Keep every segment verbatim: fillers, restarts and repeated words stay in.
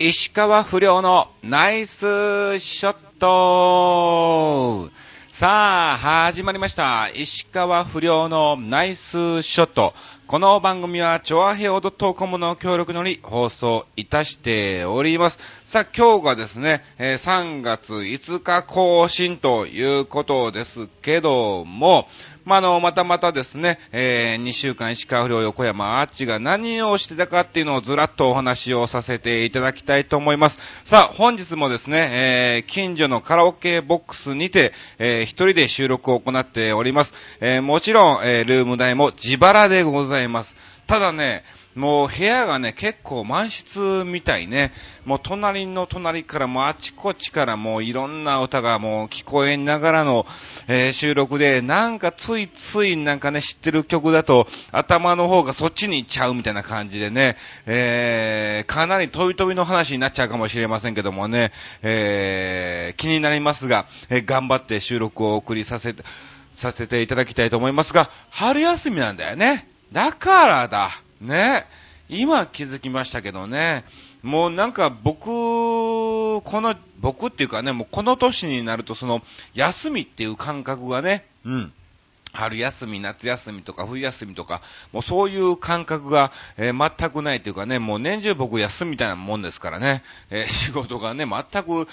石川不良のナイスショット。さあ始まりました、石川不良のナイスショット。この番組はチョアヘオドットコムの協力により放送いたしております。さあ今日がですねさんがついつか更新ということですけども、まあ、あのまたまたですね、えー、にしゅうかん石川不良横山アーチが何をしてたかっていうのをずらっとお話をさせていただきたいと思います。さあ本日もですね、えー、近所のカラオケボックスにて、えー、一人で収録を行っております。えー、もちろん、えー、ルーム代も自腹でございます。ただね、もう部屋がね結構満室みたいね。もう隣の隣からもうあちこちからもういろんな歌がもう聞こえながらの、えー、収録で、なんかついついなんかね知ってる曲だと頭の方がそっちに行っちゃうみたいな感じでね、えー、かなり飛び飛びの話になっちゃうかもしれませんけどもね、えー、気になりますが、えー、頑張って収録を送りさせてさせていただきたいと思いますが、春休みなんだよね。だからだね、今気づきましたけどね、もうなんか僕この僕っていうかね、もうこの年になるとその休みっていう感覚がね、うん、春休み、夏休みとか冬休みとか、もうそういう感覚が、えー、全くないというかね、もう年中僕休みみたいなもんですからね、えー、仕事がね全く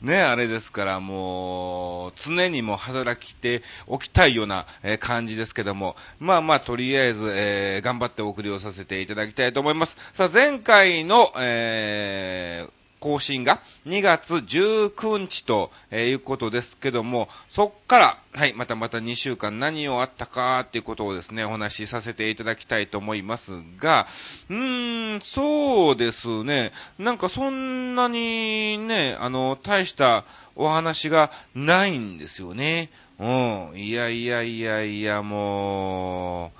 ねあれですから、もう常にも働きておきたいような、えー、感じですけども、まあまあとりあえず、えー、頑張ってお送りをさせていただきたいと思います。さあ前回の、えー更新がにがつじゅうくにちということですけども、そっから、はい、またまたにしゅうかん何をあったかっていうことをですね、お話しさせていただきたいと思いますが、うーん、そうですね、なんかそんなにね、あの、大したお話がないんですよね。うん、いやいやいやいや、もう、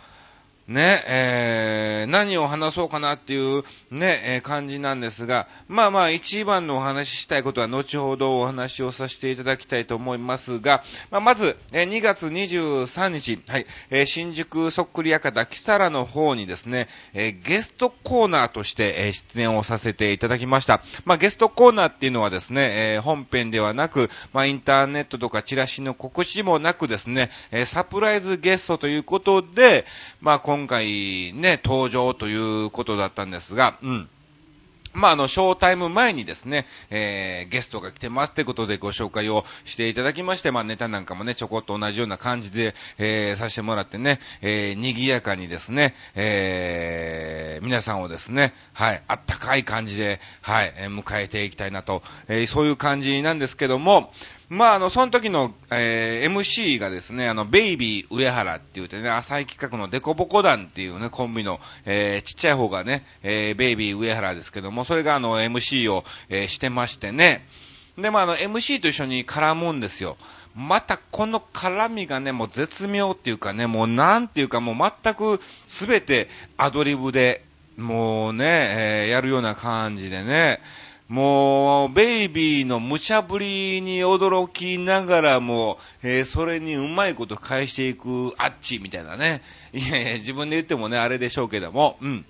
ね、えー、何を話そうかなっていうね、えー、感じなんですが、まあまあ一番のお話ししたいことは後ほどお話をさせていただきたいと思いますが、まあ、まず、えー、にがつにじゅうさんにち、はい、えー、新宿そっくり館キサラの方にですね、えー、ゲストコーナーとして、えー、出演をさせていただきました。まあゲストコーナーっていうのはですね、えー、本編ではなく、まあインターネットとかチラシの告知もなくですね、えー、サプライズゲストということで、まあ今回ね登場ということだったんですが、うん、まああのショータイム前にですね、えー、ゲストが来てますということでご紹介をしていただきまして、まあネタなんかもねちょこっと同じような感じで、えー、させてもらってね、えー、賑やかにですね、えー、皆さんをですね、はい、あったかい感じで、はい、迎えていきたいなと、えー、そういう感じなんですけども。まあ、あの、その時の、えー、エムシー がですね、あの、ベイビー上原って言うてね、浅い企画のデコボコ団っていうね、コンビの、えー、ちっちゃい方がね、えー、ベイビー上原ですけども、それがあの、エムシー を、えー、してましてね。で、まあ、あの、エムシー と一緒に絡むんですよ。またこの絡みがね、もう絶妙っていうかね、もうなんていうか、もう全くすべてアドリブで、もうね、えー、やるような感じでね、もうベイビーの無茶ぶりに驚きながらも、えー、それにうまいこと返していくあっちみたいなね、いやいや自分で言ってもねあれでしょうけども、うん、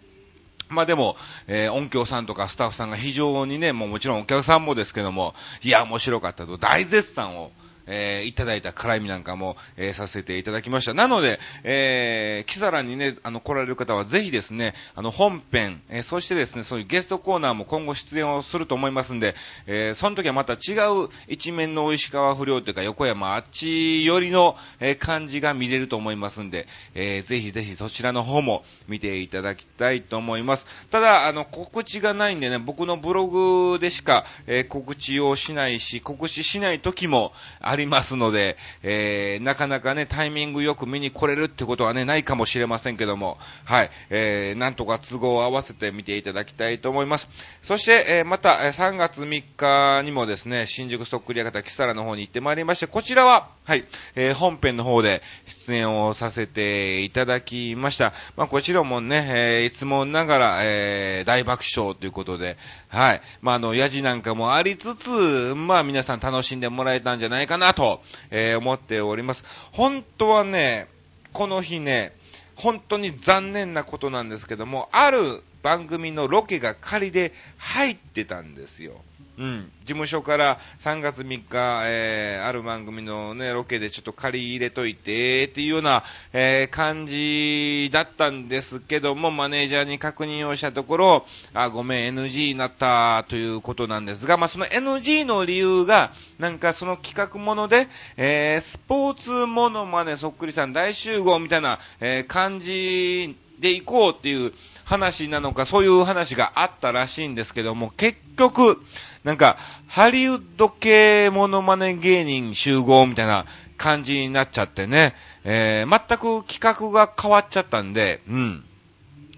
まあでも、えー、音響さんとかスタッフさんが非常にね、もうもちろんお客さんもですけども、いや面白かったと大絶賛を、えー、いただいた絡みなんかも、えー、させていただきました。なので、えー、キサラにね、あの、来られる方はぜひですね、あの、本編、えー、そしてですね、そういうゲストコーナーも今後出演をすると思いますんで、えー、その時はまた違う一面の石川不良というか横山あっち寄りの、えー、感じが見れると思いますんで、えー、ぜひぜひそちらの方も見ていただきたいと思います。ただ、あの、告知がないんでね、僕のブログでしか、えー、告知をしないし、告知しない時もありますので、えー、なかなかねタイミングよく見に来れるってことはねないかもしれませんけども、はい、えー、なんとか都合を合わせて見ていただきたいと思います。そして、えー、またさんがつみっかにもですね新宿そっくり館キサラの方に行ってまいりまして、こちらははい、えー、本編の方で出演をさせていただきました。まあこちらもね、えー、いつもながら、えー、大爆笑ということで、はい、まああのヤジなんかもありつつ、まあ皆さん楽しんでもらえたんじゃないかな。なと、えー、思っております。本当はねこの日ね本当に残念なことなんですけども、ある番組のロケが仮で入ってたんですよ。うん、事務所からさんがつみっか、えー、ある番組の、ね、ロケでちょっと借り入れといてっていうような、えー、感じだったんですけども、マネージャーに確認をしたところ、あ、ごめん エヌジー になったということなんですが、まあ、その エヌジー の理由がなんかその企画もので、えー、スポーツものまでそっくりさん大集合みたいな、えー、感じで行こうっていう話なのか、そういう話があったらしいんですけども、結局なんかハリウッド系モノマネ芸人集合みたいな感じになっちゃってね、えー、全く企画が変わっちゃったんで、うん、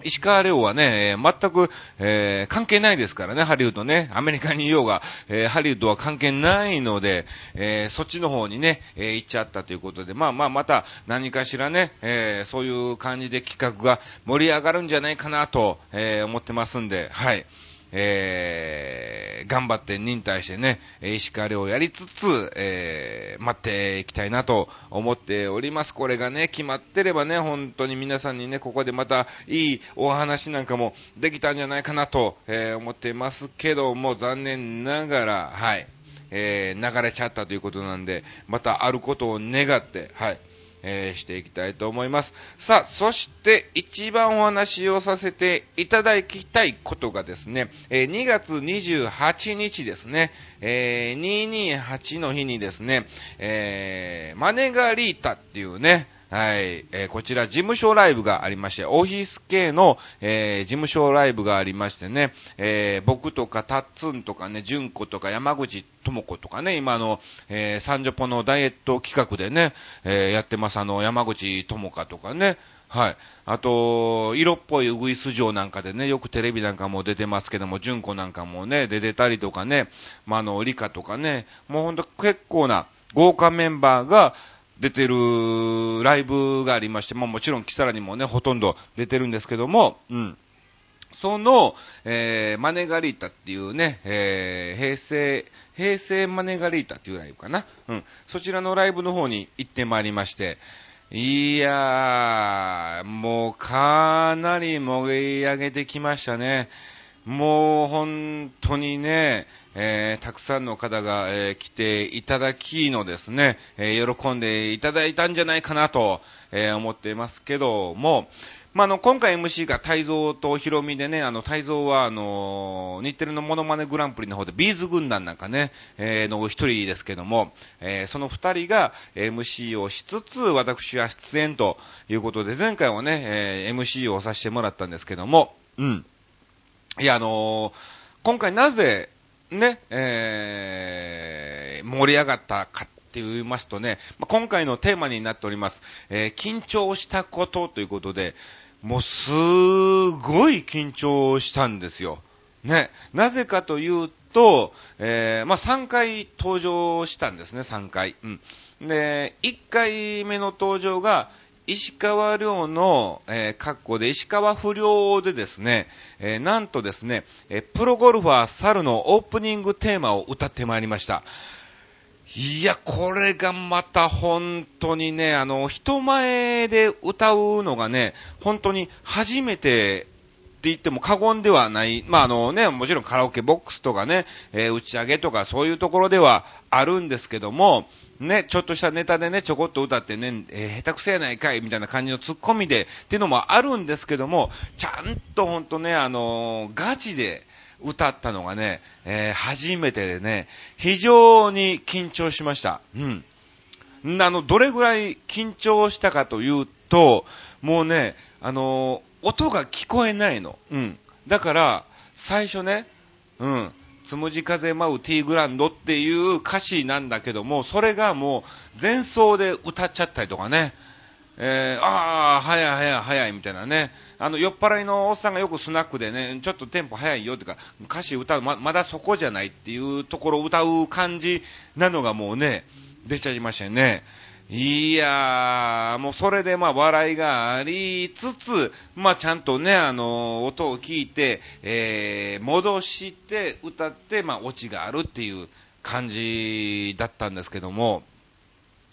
石川遼はね、全く、えー、関係ないですからね、ハリウッドね、アメリカにいようが、えー、ハリウッドは関係ないので、えー、そっちの方にね、えー、行っちゃったということで、まあまあまた何かしらね、えー、そういう感じで企画が盛り上がるんじゃないかなと、えー、思ってますんで、はい。えー、頑張って忍耐してね、石川遼をやりつつ、えー、待っていきたいなと思っております。これがね、決まってればね、本当に皆さんにね、ここでまたいいお話なんかもできたんじゃないかなと、えー、思ってますけども、残念ながら、はい、えー、流れちゃったということなんで、またあることを願って、はい。えー、していきたいと思います。さあ、そして一番お話をさせていただきたいことがですね、えー、にがつにじゅうはちにちですね、えー、にーにーはちの日にですね、えー、マネガリータっていうね、はい、えー、こちら事務所ライブがありまして、オフィス系の、えー、事務所ライブがありましてね、えー、僕とかタッツンとかね、純子とか山口智子とかね、今の、えー、サンジョポのダイエット企画でね、えー、やってます、あの、山口智子とかね、はい。あと、色っぽいウグイス嬢なんかでね、よくテレビなんかも出てますけども、純子なんかもね、出てたりとかね、まあ、あの、リカとかね、もうほんと結構な豪華メンバーが、出てるライブがありまして、まあもちろんキサラにもね、ほとんど出てるんですけども、うん。その、えー、マネガリータっていうね、えー、平成、平成マネガリータっていうライブかな。うん。そちらのライブの方に行ってまいりまして、いやー、もうかなり盛り上げてきましたね。もう本当にね、えー、たくさんの方が、えー、来ていただきのですね、えー、喜んでいただいたんじゃないかなと、えー、思っていますけども、まあ、あの、今回 エムシー が泰造とヒロミでね、あの、泰造はあのー、日テレのモノマネグランプリの方でビーズ軍団なんかね、えー、の一人ですけども、えー、その二人が エムシー をしつつ、私は出演ということで、前回はね、えー、エムシー をさせてもらったんですけども、うん。いや、あのー、今回なぜ、ね、えー、盛り上がったかって言いますとね、まあ、今回のテーマになっております、えー、緊張したことということで、もうすごい緊張したんですよ。ね、なぜかというと、えー、まあ、さんかい登場したんですね、さんかい。うん。で、いっかいめの登場が、石川遼の、えー、格好で石川不良でですね、えー、なんとですね、えー、プロゴルファー猿のオープニングテーマを歌ってまいりました。いや、これがまた本当にね、あの、人前で歌うのがね、本当に初めてって言っても過言ではない。まあ、あのね、もちろんカラオケボックスとかね、えー、打ち上げとかそういうところではあるんですけども、ね、ちょっとしたネタでね、ちょこっと歌ってね、えー、下手くせやないかい、みたいな感じのツッコミで、っていうのもあるんですけども、ちゃんとほんとね、あのー、ガチで歌ったのがね、えー、初めてでね、非常に緊張しました。うん。あの、どれぐらい緊張したかというと、もうね、あのー、音が聞こえないの。うん。だから、最初ね、うん。つむじ風舞うティーグランドっていう歌詞なんだけども、それがもう前奏で歌っちゃったりとかね、えー、ああ早い早い早いみたいなね、あの酔っ払いのおっさんがよくスナックでね、ちょっとテンポ早いよとか歌詞歌う、 ま, まだそこじゃないっていうところを歌う感じなのがもうね出ちゃいましたよね。いやー、もうそれでまあ笑いがありつつ、まあちゃんとね、あのー、音を聞いて、えー、戻して歌って、まあオチがあるっていう感じだったんですけども、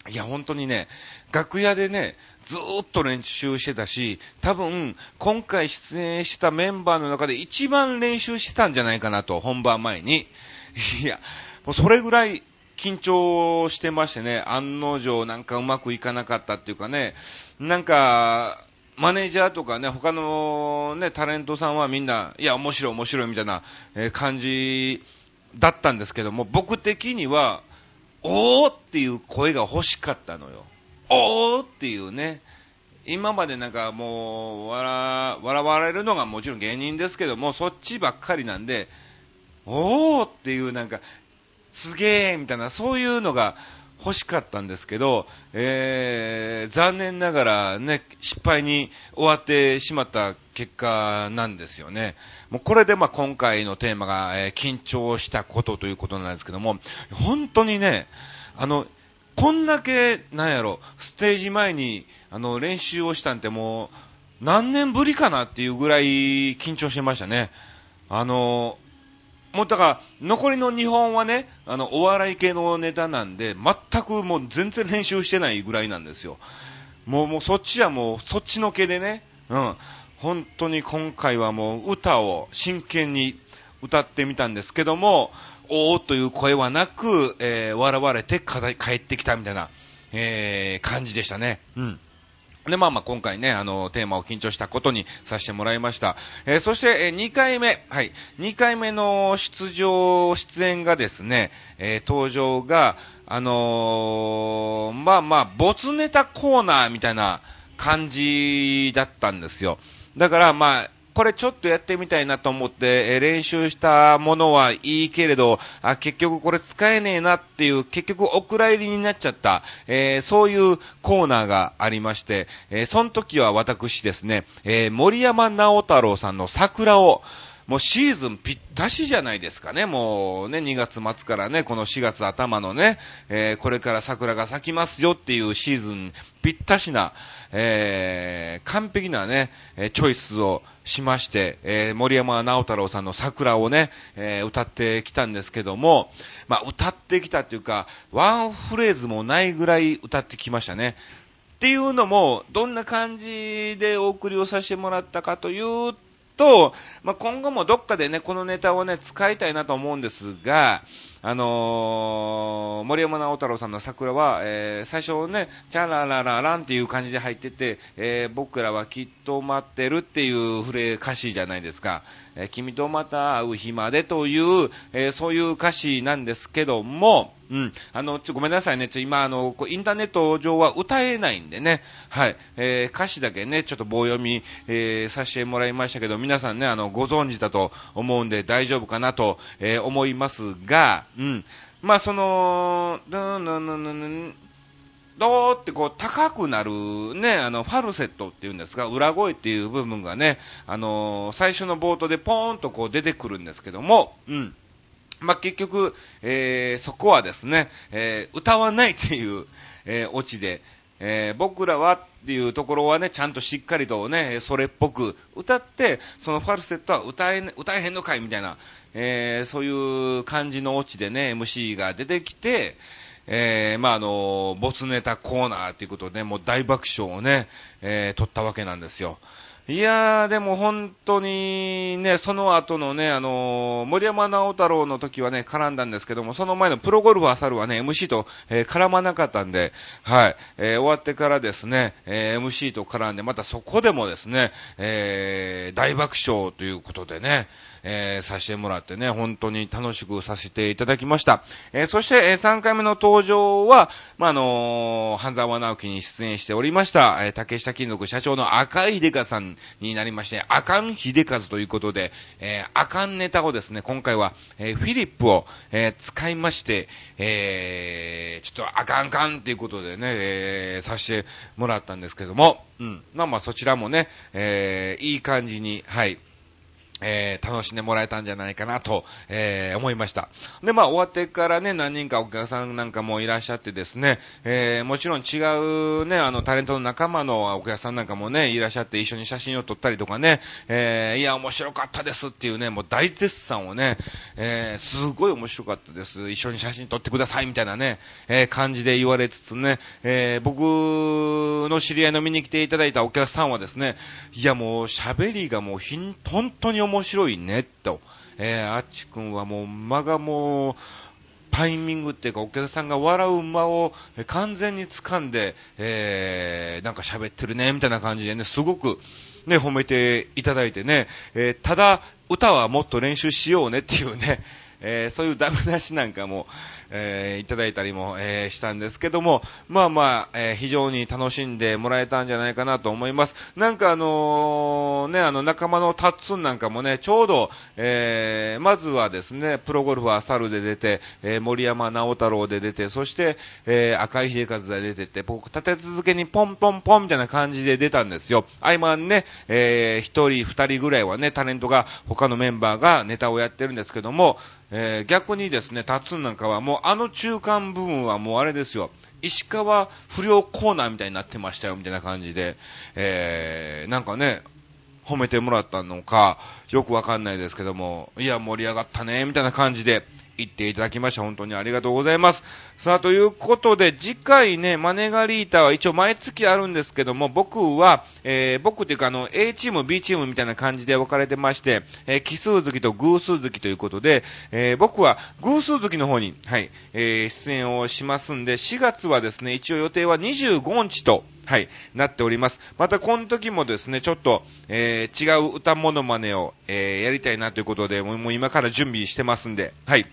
いや本当にね、楽屋でねずーっと練習してたし、多分今回出演したメンバーの中で一番練習してたんじゃないかなと、本番前に。いやもうそれぐらい緊張してましてね、案の定なんかうまくいかなかったっていうかね、なんかマネージャーとかね、他のねタレントさんはみんないや面白い面白いみたいな感じだったんですけども、僕的にはおーっていう声が欲しかったのよ。おーっていうね、今までなんかもう 笑, 笑われるのがもちろん芸人ですけども、そっちばっかりなんで、おーっていうなんかすげーみたいな、そういうのが欲しかったんですけど、えー、残念ながらね失敗に終わってしまった結果なんですよね。もうこれでまあ今回のテーマが、えー、緊張したことということなんですけども、本当にねあのこんだけなんやろステージ前にあの練習をしたんてもう何年ぶりかなっていうぐらい緊張してましたね。あのもうだから残りのにほんはねあのお笑い系のネタなんで全くもう全然練習してないぐらいなんですよ。もうもうそっちはもうそっちのけでね、うん、本当に今回はもう歌を真剣に歌ってみたんですけども、おーという声はなく、えー、笑われて帰ってきたみたいな、えー、感じでしたね。うんでまあまあ今回ねあのテーマを緊張したことにさせてもらいました。えー、そして、えー、にかいめはいにかいめの出場出演がですね、えー、登場があのー、まあまあ没ネタコーナーみたいな感じだったんですよ。だからまあこれちょっとやってみたいなと思って、えー、練習したものはいいけれど、あ結局これ使えねえなっていう、結局お蔵入りになっちゃった、えー、そういうコーナーがありまして、えー、その時は私ですね、えー、森山直太朗さんの桜をもうシーズンぴったしじゃないですかね。もうねにがつまつからねこのしがつあたまのね、えー、これから桜が咲きますよっていうシーズンぴったしな、えー、完璧なねチョイスをしまして、えー、森山直太朗さんの桜をね、えー、歌ってきたんですけども、まあ歌ってきたっていうかワンフレーズもないぐらい歌ってきましたね。っていうのもどんな感じでお送りをさせてもらったかというとと、まあ、今後もどっかでねこのネタをね使いたいなと思うんですが、あのー、森山直太朗さんの桜は、えー、最初ねチャラララランっていう感じで入ってて、えー、僕らはきっと待ってるっていうフレ歌詞じゃないですか、えー、君とまた会う日までという、えー、そういう歌詞なんですけども、うん、あのちょごめんなさいね、ちょ今あのこうインターネット上は歌えないんでね、はい、えー、歌詞だけねちょっと棒読み、えー、させてもらいましたけど、皆さんねあのご存知だと思うんで大丈夫かなと、えー、思いますが、うん、まあそのどーってこう高くなるねあのファルセットっていうんですが、裏声っていう部分がねあのー、最初の冒頭でポーンとこう出てくるんですけども、うん。まあ、結局、えー、そこはですね、えー、歌わないっていう、えー、オチで、えー、僕らはっていうところはねちゃんとしっかりとねそれっぽく歌って、そのファルセットは歌え、歌えへんのかいみたいな、えー、そういう感じのオチでね エムシー が出てきて、えー、まああのボツネタコーナーということでもう大爆笑をね、えー、取ったわけなんですよ。いやーでも本当にねその後のねあのー、森山直太朗の時はね絡んだんですけども、その前のプロゴルファーサルはね エムシー と、えー、絡まなかったんで、はい、えー、終わってからですね、えー、エムシー と絡んでまたそこでもですね、えー、大爆笑ということでね、えー、させてもらってね本当に楽しくさせていただきました。えー、そして、えー、さんかいめの登場はまあ、あのー、半沢直樹に出演しておりました、えー、竹下金属社長の赤井秀香さんになりまして、あかん秀和ということで、えー、あかんネタをですね今回は、えー、フィリップを、えー、使いまして、えー、ちょっとあかんかんということでね、えー、させてもらったんですけども、うん、まあまあそちらもね、えー、いい感じにはいえー、楽しんでもらえたんじゃないかなと、えー、思いました。で、まあ、終わってからね、何人かお客さんなんかもいらっしゃってですね、えー、もちろん違うね、あの、タレントの仲間のお客さんなんかもね、いらっしゃって一緒に写真を撮ったりとかね、えー、いや、面白かったですっていうね、もう大絶賛をね、えー、すごい面白かったです。一緒に写真撮ってくださいみたいなね、えー、感じで言われつつね、えー、僕の知り合いの見に来ていただいたお客さんはですね、いや、もう喋りがもうひん、本当に面白いねと、えー、あっちくんはもう間がもうタイミングっていうかお客さんが笑う間を完全に掴んで、えー、なんか喋ってるねみたいな感じでね、すごくね褒めていただいてね、えー、ただ歌はもっと練習しようねっていうね、えー、そういうダメ出しなんかも、えー、いただいたりも、えー、したんですけども、まあまあ、えー、非常に楽しんでもらえたんじゃないかなと思います。なんかあのー、ね、あの仲間のタッツンなんかもね、ちょうど、えー、まずはですね、プロゴルファーサルで出て、えー、森山直太朗で出て、そして、えー、赤井秀和で出てって、僕立て続けにポンポンポンみたいな感じで出たんですよ。合間ね、えー、一人二人ぐらいはね、タレントが、他のメンバーがネタをやってるんですけども、えー、逆にですね、タッツンなんかはもうあの中間部分はもうあれですよ、石川不良コーナーみたいになってましたよみたいな感じで、えー、なんかね褒めてもらったのかよくわかんないですけども、いや盛り上がったねみたいな感じで言っていただきました。本当にありがとうございます。さあということで、次回ねマネガリータは一応毎月あるんですけども、僕は、えー、僕というかあの A チーム B チームみたいな感じで分かれてまして、えー、奇数月と偶数月ということで、えー、僕は偶数月の方に、はいえー、出演をしますんで、しがつはですね一応予定はにじゅうごにちとはい、なっております。またこの時もですね、ちょっと、えー、違う歌モノマネを、えー、やりたいなということで、もう、もう今から準備してますんで、はい。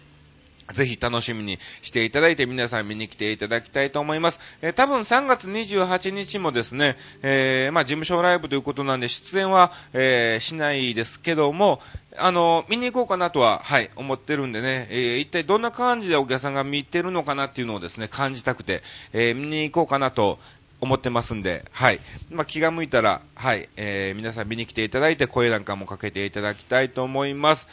ぜひ楽しみにしていただいて、皆さん見に来ていただきたいと思います。えー、多分さんがつにじゅうはちにちもですね、えー、まあ事務所ライブということなんで出演は、えー、しないですけども、あの、見に行こうかなとは、はい、思ってるんでね、えー、一体どんな感じでお客さんが見てるのかなっていうのをですね、感じたくて、えー、見に行こうかなと、思ってますんで、はい。まあ、気が向いたら、はい、えー、皆さん見に来ていただいて、声なんかもかけていただきたいと思います。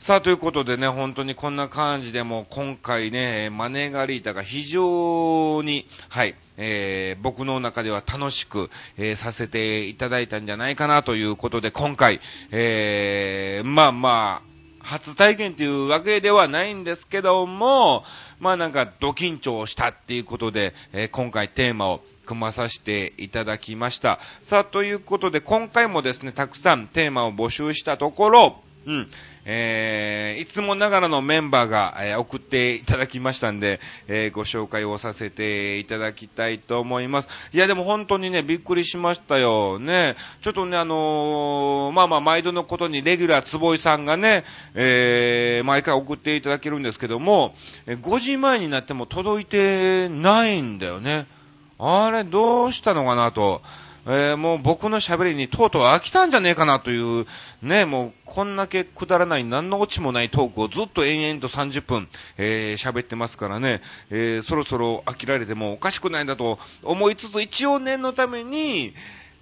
さあ、ということでね、本当にこんな感じでも、今回ね、マネガリータが非常に、はい、えー、僕の中では楽しく、えー、させていただいたんじゃないかなということで、今回、えー、まあまあ、初体験というわけではないんですけども、まあなんか、ド緊張したっていうことで、えー、今回テーマを、組まさせていただきました。さあ、ということで、今回もですね、たくさんテーマを募集したところ、うん、えー、いつもながらのメンバーが、えー、送っていただきましたんで、えー、ご紹介をさせていただきたいと思います。いや、でも本当にね、びっくりしましたよね。ちょっとね、あのー、まあまあ、毎度のことにレギュラー坪井さんがね、えー、毎回送っていただけるんですけども、ごじまえになっても届いてないんだよね。あれどうしたのかなと、えー、もう僕の喋りにとうとう飽きたんじゃねえかなというね、もうこんだけくだらない何のオチもないトークをずっと延々とさんじゅっぷんえー、喋ってますからね、えー、そろそろ飽きられてもおかしくないんだと思いつつ、一応念のために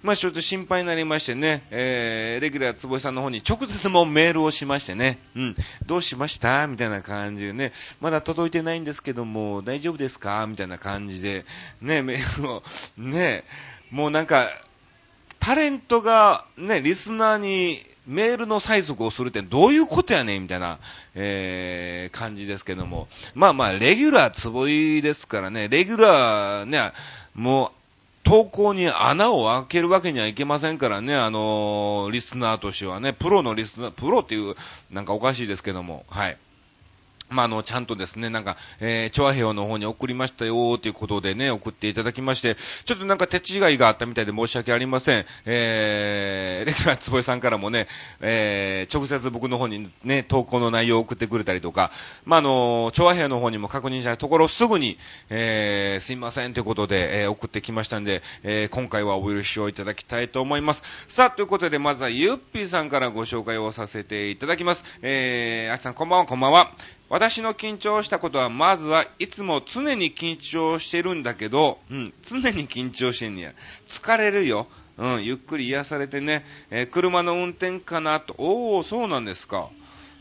まあちょっと心配になりましてね、えー、レギュラー坪井さんの方に直接もメールをしましてね、うん、どうしましたみたいな感じでね、まだ届いてないんですけども大丈夫ですかみたいな感じでね、メールをね、もうなんかタレントがねリスナーにメールの催促をするってどういうことやねんみたいな、えー、感じですけども、まあまあレギュラー坪井ですからね、レギュラーね、もう投稿に穴を開けるわけにはいけませんからね、あのー、リスナーとしてはね、プロのリスナー、プロっていう、なんかおかしいですけども、はい。まあ、あの、ちゃんとですね、なんか、えー、チョアヘオの方に送りましたよーということでね、送っていただきまして、ちょっとなんか手違いがあったみたいで申し訳ありません。えー、レギュラー坪井さんからもね、えー、直接僕の方にね、投稿の内容を送ってくれたりとか、まあ、あの、チョアヘオの方にも確認したところすぐに、えー、すいませんということで、えー、送ってきましたんで、えー、今回はお許しをいただきたいと思います。さあ、ということで、まずはゆっぴーさんからご紹介をさせていただきます。えー、あきさんこんばんは、こんばんは。私の緊張したことは、まずはいつも常に緊張してるんだけど、うん、常に緊張してんねや。疲れるよ。うん、ゆっくり癒されてね、えー、車の運転かなと。おお、そうなんですか。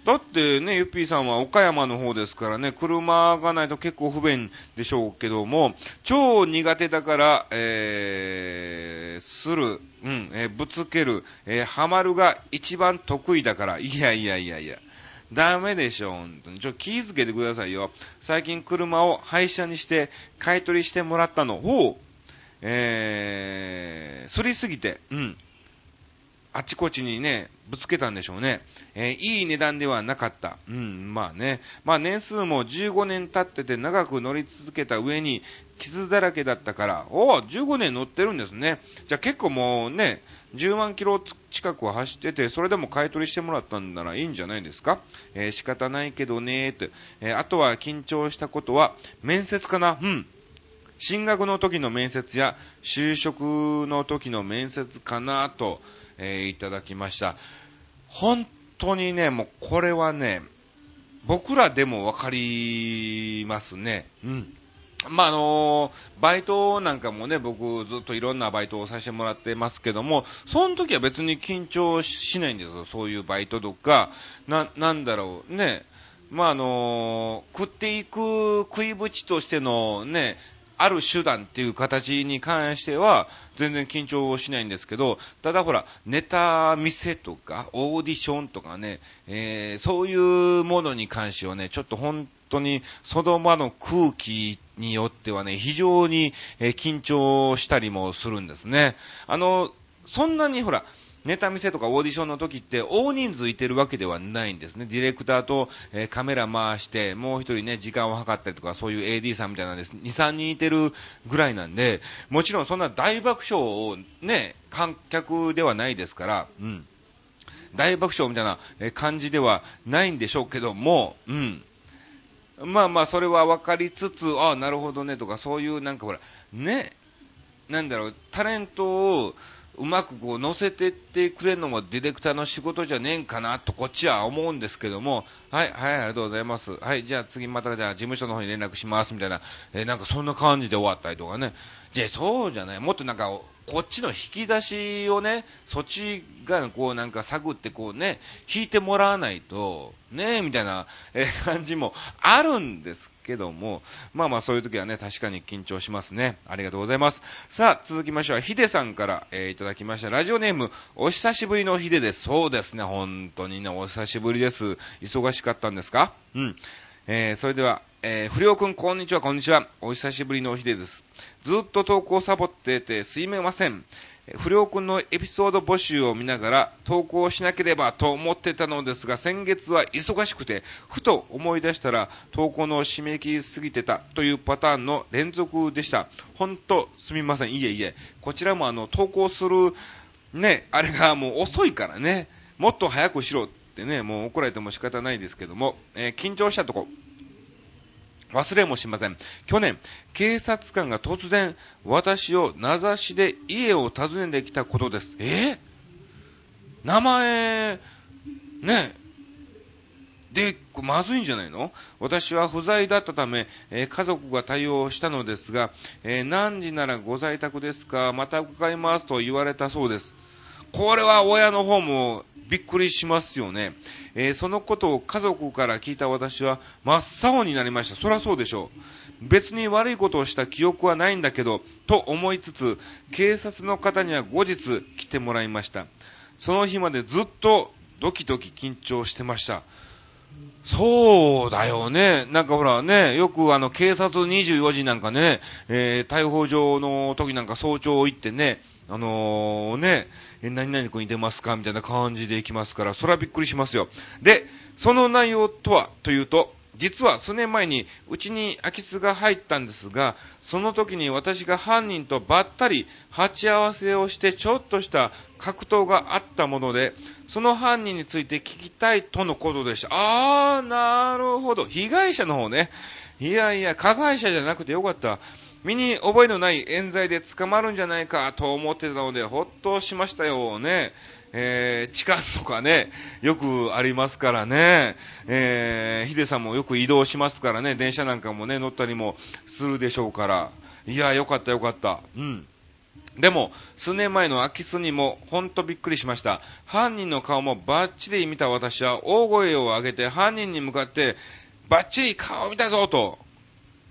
だってね、ゆっぴーさんは岡山の方ですからね、車がないと結構不便でしょうけども、超苦手だから、えー、する、うん、えー、ぶつける、えー、はまるが一番得意だから、いやいやいやいや。ダメでしょ、本当に。ちょっと気づけてくださいよ。最近車を廃車にして、買い取りしてもらったの。ほう。えー、すりすぎて、うん。あちこちにね、ぶつけたんでしょうね。えー、いい値段ではなかった。うん、まあね。まあ年数もじゅうごねん経ってて長く乗り続けた上に傷だらけだったから、おぉ、じゅうごねん乗ってるんですね。じゃあ結構もうね、じゅうまんキロ近くは走ってて、それでも買い取りしてもらったんならいいんじゃないですか。えー、仕方ないけどねーって。えー、あとは緊張したことは、面接かな。うん。進学の時の面接や、就職の時の面接かなと。えー、いただきました。本当にね、もうこれはね、僕らでもわかりますね。うん。まあ、あのー、バイトなんかもね、僕ずっといろんなバイトをさせてもらってますけども、その時は別に緊張しないんですよ。そういうバイトとか、な、なんだろう、ね。まあ、あのー、食っていく食いぶちとしてのね、ある手段っていう形に関しては全然緊張しないんですけど、ただほらネタ見せとかオーディションとかね、えー、そういうものに関してはね、ちょっと本当にその場の空気によってはね、非常に緊張したりもするんですね。あのそんなにほらネタ見せとかオーディションの時って大人数いてるわけではないんですね。ディレクターと、えー、カメラ回してもう一人ね時間を計ったりとか、そういう エーディー さんみたいなんです。に、さんにんいてるぐらいなんで、もちろんそんな大爆笑をね観客ではないですから、うん、大爆笑みたいな感じではないんでしょうけども、うん、まあまあそれは分かりつつ、ああなるほどねとか、そういうなんかほらね、なんだろう、タレントをうまくこう乗せてってくれるのもディレクターの仕事じゃねえんかなとこっちは思うんですけども、はいはい、ありがとうございます、はい、じゃあ次またじゃあ事務所の方に連絡しますみたいな、えー、なんかそんな感じで終わったりとかね。じゃあそうじゃない、もっとなんかこっちの引き出しをね、そっちがこうなんか探ってこうね引いてもらわないとねみたいな、えー、感じもあるんですけども、まあまあそういう時はね確かに緊張しますね。ありがとうございます。さあ続きましてはヒデさんから、えー、いただきました。ラジオネームお久しぶりのヒデです。そうですね、本当にねお久しぶりです。忙しかったんですか。うん、えー、それでは、えー、不良くんこんにちは。こんにちは、お久しぶりのヒデです。ずっと投稿サボっててすいません。不良くんのエピソード募集を見ながら投稿しなければと思ってたのですが、先月は忙しくてふと思い出したら投稿の締め切りすぎてたというパターンの連続でした。ほんとすみません。いえいえ、こちらもあの投稿するねあれがもう遅いからね、もっと早くしろってね、もう怒られても仕方ないですけども、えー、緊張したとこ忘れもしません。去年、警察官が突然、私を名指しで家を訪ねてきたことです。えー、名前、ねで、まずいんじゃないの？私は不在だったため、えー、家族が対応したのですが、えー、何時ならご在宅ですか？また伺いますと言われたそうです。これは親の方もびっくりしますよね。えー、そのことを家族から聞いた私は真っ青になりました。そりゃそうでしょう。別に悪いことをした記憶はないんだけどと思いつつ、警察の方には後日来てもらいました。その日までずっとドキドキ緊張してました。そうだよね。なんかほらね、よくあの警察にじゅうよじなんかね、えー、逮捕状の時なんか早朝行ってね、あのー、ね、え、何々君に出ますかみたいな感じで行きますから、そらびっくりしますよ。で、その内容とはというと、実は数年前にうちに空き巣が入ったんですが、その時に私が犯人とばったり鉢合わせをしてちょっとした格闘があったもので、その犯人について聞きたいとのことでした。あー、なるほど、被害者の方ね。いやいや、加害者じゃなくてよかった。身に覚えのない冤罪で捕まるんじゃないかと思ってたのでほっとしましたよね。えー、痴漢とかね、よくありますからね。えー、ヒデさんもよく移動しますからね、電車なんかもね乗ったりもするでしょうから。いや、よかったよかった。うん。でも数年前の空き巣にもほんとびっくりしました。犯人の顔もバッチリ見た私は大声を上げて犯人に向かってバッチリ顔見たぞと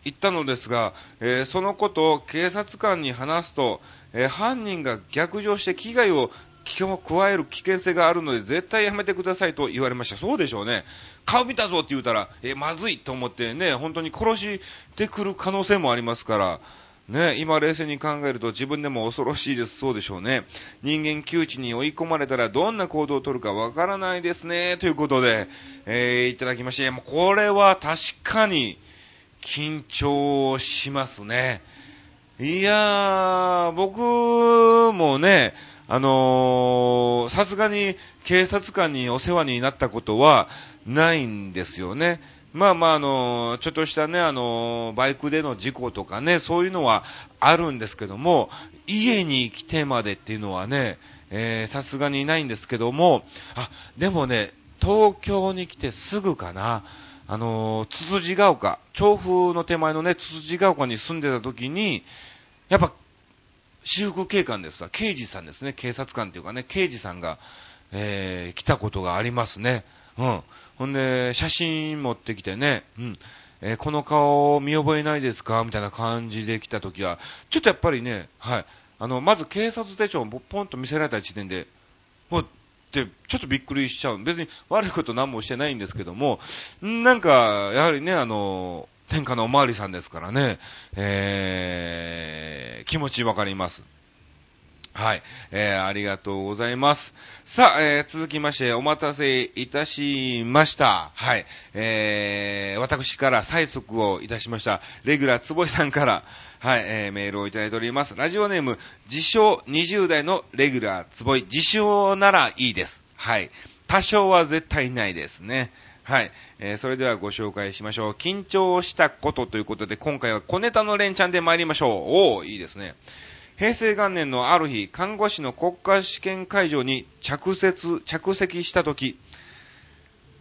言ったのですが、えー、そのことを警察官に話すと、えー、犯人が逆上して危害を加える危険性があるので絶対やめてくださいと言われました。そうでしょうね。顔見たぞって言ったら、えー、まずいと思ってね、本当に殺してくる可能性もありますからね、今冷静に考えると自分でも恐ろしいです。そうでしょうね。人間窮地に追い込まれたらどんな行動を取るかわからないですねということで、えー、いただきまして、もうこれは確かに緊張しますね。いやー、僕もね、あのー、さすがに警察官にお世話になったことはないんですよね。まあまあ、あのー、ちょっとしたね、あのー、バイクでの事故とかね、そういうのはあるんですけども、家に来てまでっていうのはね、えー、さすがにないんですけども、あ、でもね、東京に来てすぐかな、あのー、つつじが丘、調布の手前のね、つつじが丘に住んでた時に、やっぱ、私服警官ですか、刑事さんですね、警察官っていうかね、刑事さんが、えー、来たことがありますね。うん。ほんで、写真持ってきてね、うん。えー、この顔見覚えないですかみたいな感じで来たときは、ちょっとやっぱりね、はい。あの、まず警察手帳をポンと見せられた時点で、もう、って、ちょっとびっくりしちゃう。別に悪いこと何もしてないんですけども、なんか、やはりね、あの、天下のおまわりさんですからね、えー、気持ちわかります。はい、えー、ありがとうございます。さあ、えー、続きまして、お待たせいたしました。はい、えー、私から催促をいたしました、レギュラー坪井さんから、はい、えー、メールをいただいております。ラジオネーム、自称にじゅう代のレギュラー坪井、自称ならいいです。はい、多少は絶対ないですね。はい、えー、それではご紹介しましょう。緊張したことということで、今回は小ネタの連チャンで参りましょう。おー、いいですね。平成元年のある日、看護師の国家試験会場に着席、着席したとき、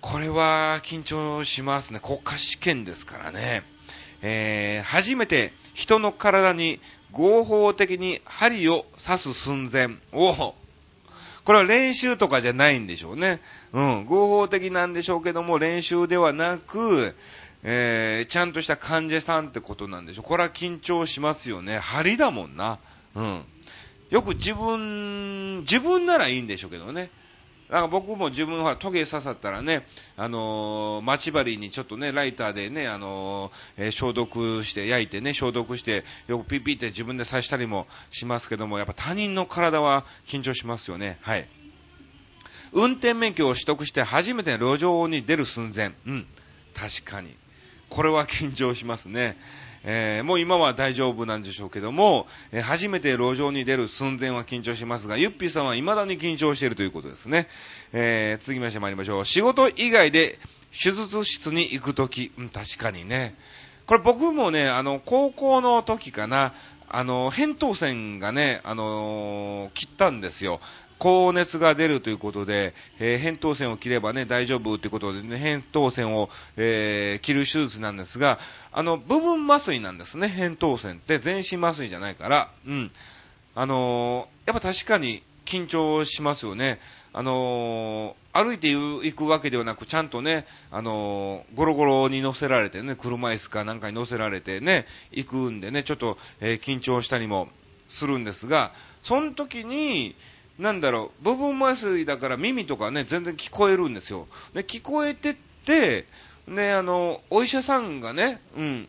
これは緊張しますね。国家試験ですからね。えー、初めて人の体に合法的に針を刺す寸前。おお、これは練習とかじゃないんでしょうね。うん、合法的なんでしょうけども、練習ではなく、えー、ちゃんとした患者さんってことなんでしょう。これは緊張しますよね。針だもんな。うん、よく自分、自分ならいいんでしょうけどね。なんか僕も自分はトゲ刺さったらね、あのー、待ち針にちょっとね、ライターでね、あのー、えー、消毒して、焼いてね、消毒して、よくピピって自分で刺したりもしますけども、やっぱ他人の体は緊張しますよね。はい。運転免許を取得して初めて路上に出る寸前。うん。確かに。これは緊張しますね。えー、もう今は大丈夫なんでしょうけども、えー、初めて路上に出る寸前は緊張しますが、ゆっぴーさんは未だに緊張しているということですね。えー、続きまして参りましょう。仕事以外で手術室に行くとき、うん、確かにね。これ僕もね、あの、高校の時かな、あの、扁桃腺がね、あのー、切ったんですよ。高熱が出るということで、えー、扁桃腺を切ればね、大丈夫ということでね、扁桃腺を、えー、切る手術なんですが、あの、部分麻酔なんですね、扁桃腺って全身麻酔じゃないから、うん。あのー、やっぱ確かに緊張しますよね。あのー、歩いて行くわけではなく、ちゃんとね、あのー、ゴロゴロに乗せられてね、車椅子かなんかに乗せられてね、行くんでね、ちょっと、えー、緊張したりもするんですが、その時に、なんだろう、部分麻酔だから耳とかね、全然聞こえるんですよ。で、聞こえてって、ね、あの、お医者さんがね、うん、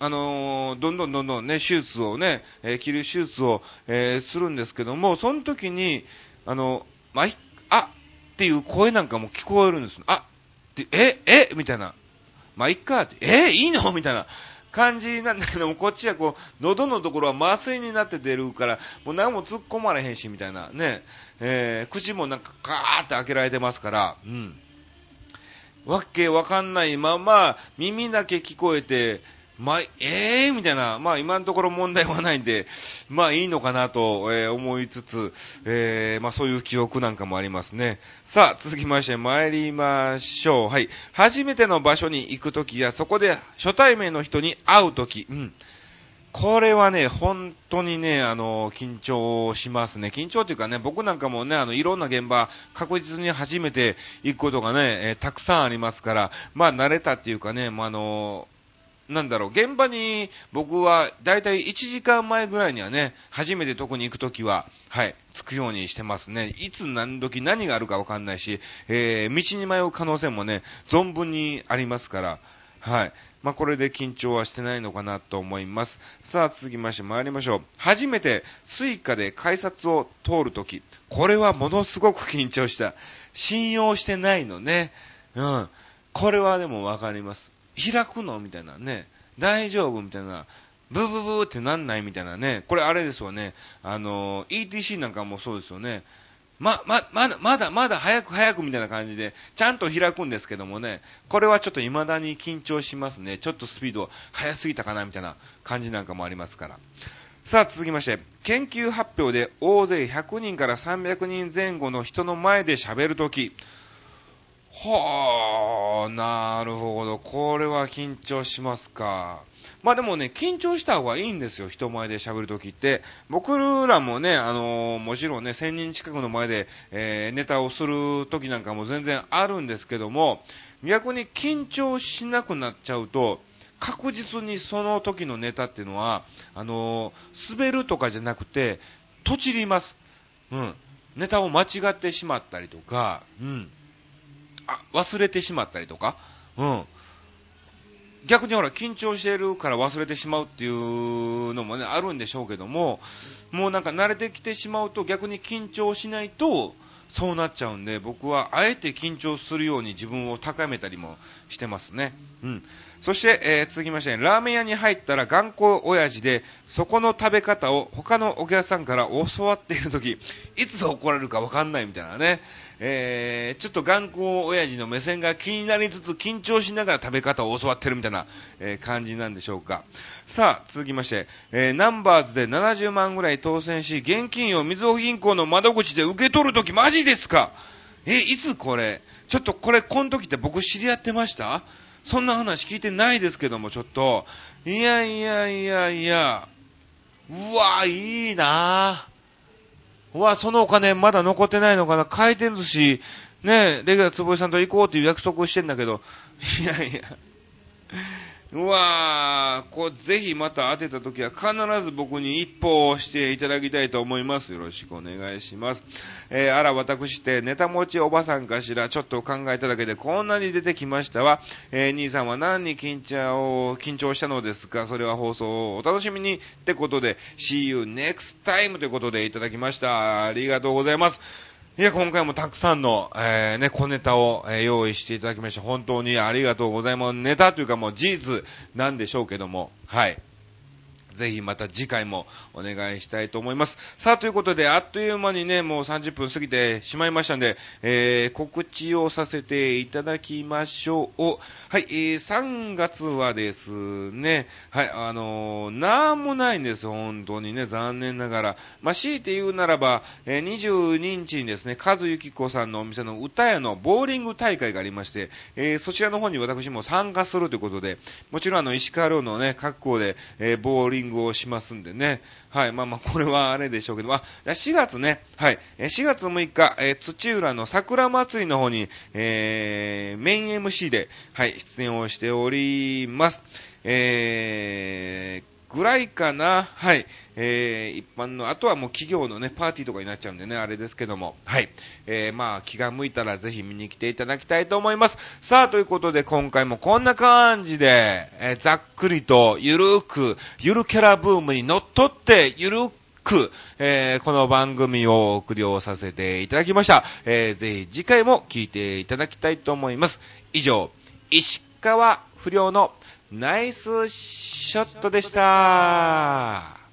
あの、どんどんどんどんね、手術をね、えー、切る手術を、えー、するんですけども、その時に、あの、まい、あっていう声なんかも聞こえるんです。あって、え、えみたいな。まあ、いっかって、え、いいのみたいな。感じなんだけども、こっちはこう喉のところは麻酔になって出るからもう何も突っ込まれへんしみたいなね、えー、口もなんかガーって開けられてますから、うん、わけわかんないまま耳だけ聞こえて、まあ、えーみたいな、まあ今のところ問題はないんで、まあいいのかなと、えー、思いつつ、えー、まあそういう記憶なんかもありますね。さあ続きまして参りましょう。はい。初めての場所に行くときや、そこで初対面の人に会うとき、うん。これはね、本当にね、あの、緊張しますね。緊張というかね、僕なんかもね、あの、いろんな現場、確実に初めて行くことがね、えー、たくさんありますから、まあ、慣れたっていうかね、まあ、あの、なんだろう、現場に僕はだいたいいちじかんまえぐらいにはね、初めて特に行くときは、はい、着くようにしてますね。いつ何時何があるかわかんないし、えー、道に迷う可能性もね、存分にありますから、はい。まあ、これで緊張はしてないのかなと思います。さあ、続きまして参りましょう。初めてスイカで改札を通るとき、これはものすごく緊張した。信用してないのね。うん。これはでもわかります。開くのみたいなね。大丈夫みたいな。ブーブーブーってなんないみたいなね。これあれですよね。あの、イーティーシー なんかもそうですよね。ま、ま、まだ、まだ、まだ早く早くみたいな感じで、ちゃんと開くんですけどもね、これはちょっと未だに緊張しますね。ちょっとスピード早すぎたかなみたいな感じなんかもありますから。さあ続きまして、研究発表で大勢ひゃくにんからさんびゃくにん前後の人の前で喋るとき。はぁ、なるほど。これは緊張しますか。まあでもね、緊張した方がいいんですよ、人前で喋るときって。僕らもね、あのー、もちろんね、せんにん近くの前で、えー、ネタをするときなんかも全然あるんですけども、逆に緊張しなくなっちゃうと、確実にその時のネタっていうのは、あのー、滑るとかじゃなくて、とちります。うん。ネタを間違ってしまったりとか、うん。あ、忘れてしまったりとか、うん。逆にほら緊張しているから忘れてしまうっていうのもねあるんでしょうけども、もうなんか慣れてきてしまうと逆に緊張しないとそうなっちゃうんで、僕はあえて緊張するように自分を高めたりもしてますね。うん。そして、えー、続きまして、ラーメン屋に入ったら頑固親父でそこの食べ方を他のお客さんから教わっているとき、いつ怒られるかわかんないみたいなね。えー、ちょっと頑固親父の目線が気になりつつ緊張しながら食べ方を教わってるみたいな、えー、感じなんでしょうか。さあ続きまして、えー、ナンバーズでななじゅうまんぐらい当選し現金をみずほ銀行の窓口で受け取るとき、マジですか。え、いつこれ、ちょっとこれこの時って僕知り合ってました？そんな話聞いてないですけども、ちょっといやいやいやいや、うわいいなぁ。うわ、そのお金まだ残ってないのかな。回転寿司、ねえ、レギュラー坪井さんと行こうという約束をしてんだけど、いやいや。うわー、こう、ぜひまた当てたときは必ず僕に一報をしていただきたいと思います。よろしくお願いします。えー、あら、私ってネタ持ちおばさんかしら、ちょっと考えただけでこんなに出てきましたわ。えー、兄さんは何に緊張を、緊張したのですか。それは放送をお楽しみにってことで、See you next time ということでいただきました。ありがとうございます。いや、今回もたくさんの、えー、ね、小ネタを、えー、用意していただきまして、本当にありがとうございます。ネタというかもう事実なんでしょうけども、はい。ぜひまた次回もお願いしたいと思います。さあ、ということで、あっという間にね、もうさんじゅっぷん過ぎてしまいましたんで、えー、告知をさせていただきましょう。はい、えー、さんがつはですね、はい、あのー、なんもないんです、本当にね、残念ながら。まあ、強いて言うならば、えー、にじゅうににちにですね、和幸子さんのお店の歌屋のボーリング大会がありまして、えー、そちらの方に私も参加するということで、もちろんあの、石川遼のね、格好で、えー、ボーリングをしますんでね。はい。まあまあ、これはあれでしょうけど。あ、しがつね。はい。しがつむいか、えー、土浦の桜祭りの方に、えー、メイン エムシー で、はい、出演をしております。えー、ぐらいかな。はい。えー、一般の、あとはもう企業のね、パーティーとかになっちゃうんでね、あれですけども。はい。えー、まあ、気が向いたらぜひ見に来ていただきたいと思います。さあ、ということで今回もこんな感じで、えー、ざっくりと、ゆるーく、ゆるキャラブームにのっとって、ゆるーく、えー、この番組をお送りをさせていただきました。えー、ぜひ次回も聞いていただきたいと思います。以上、石川不良のナイスショットでした。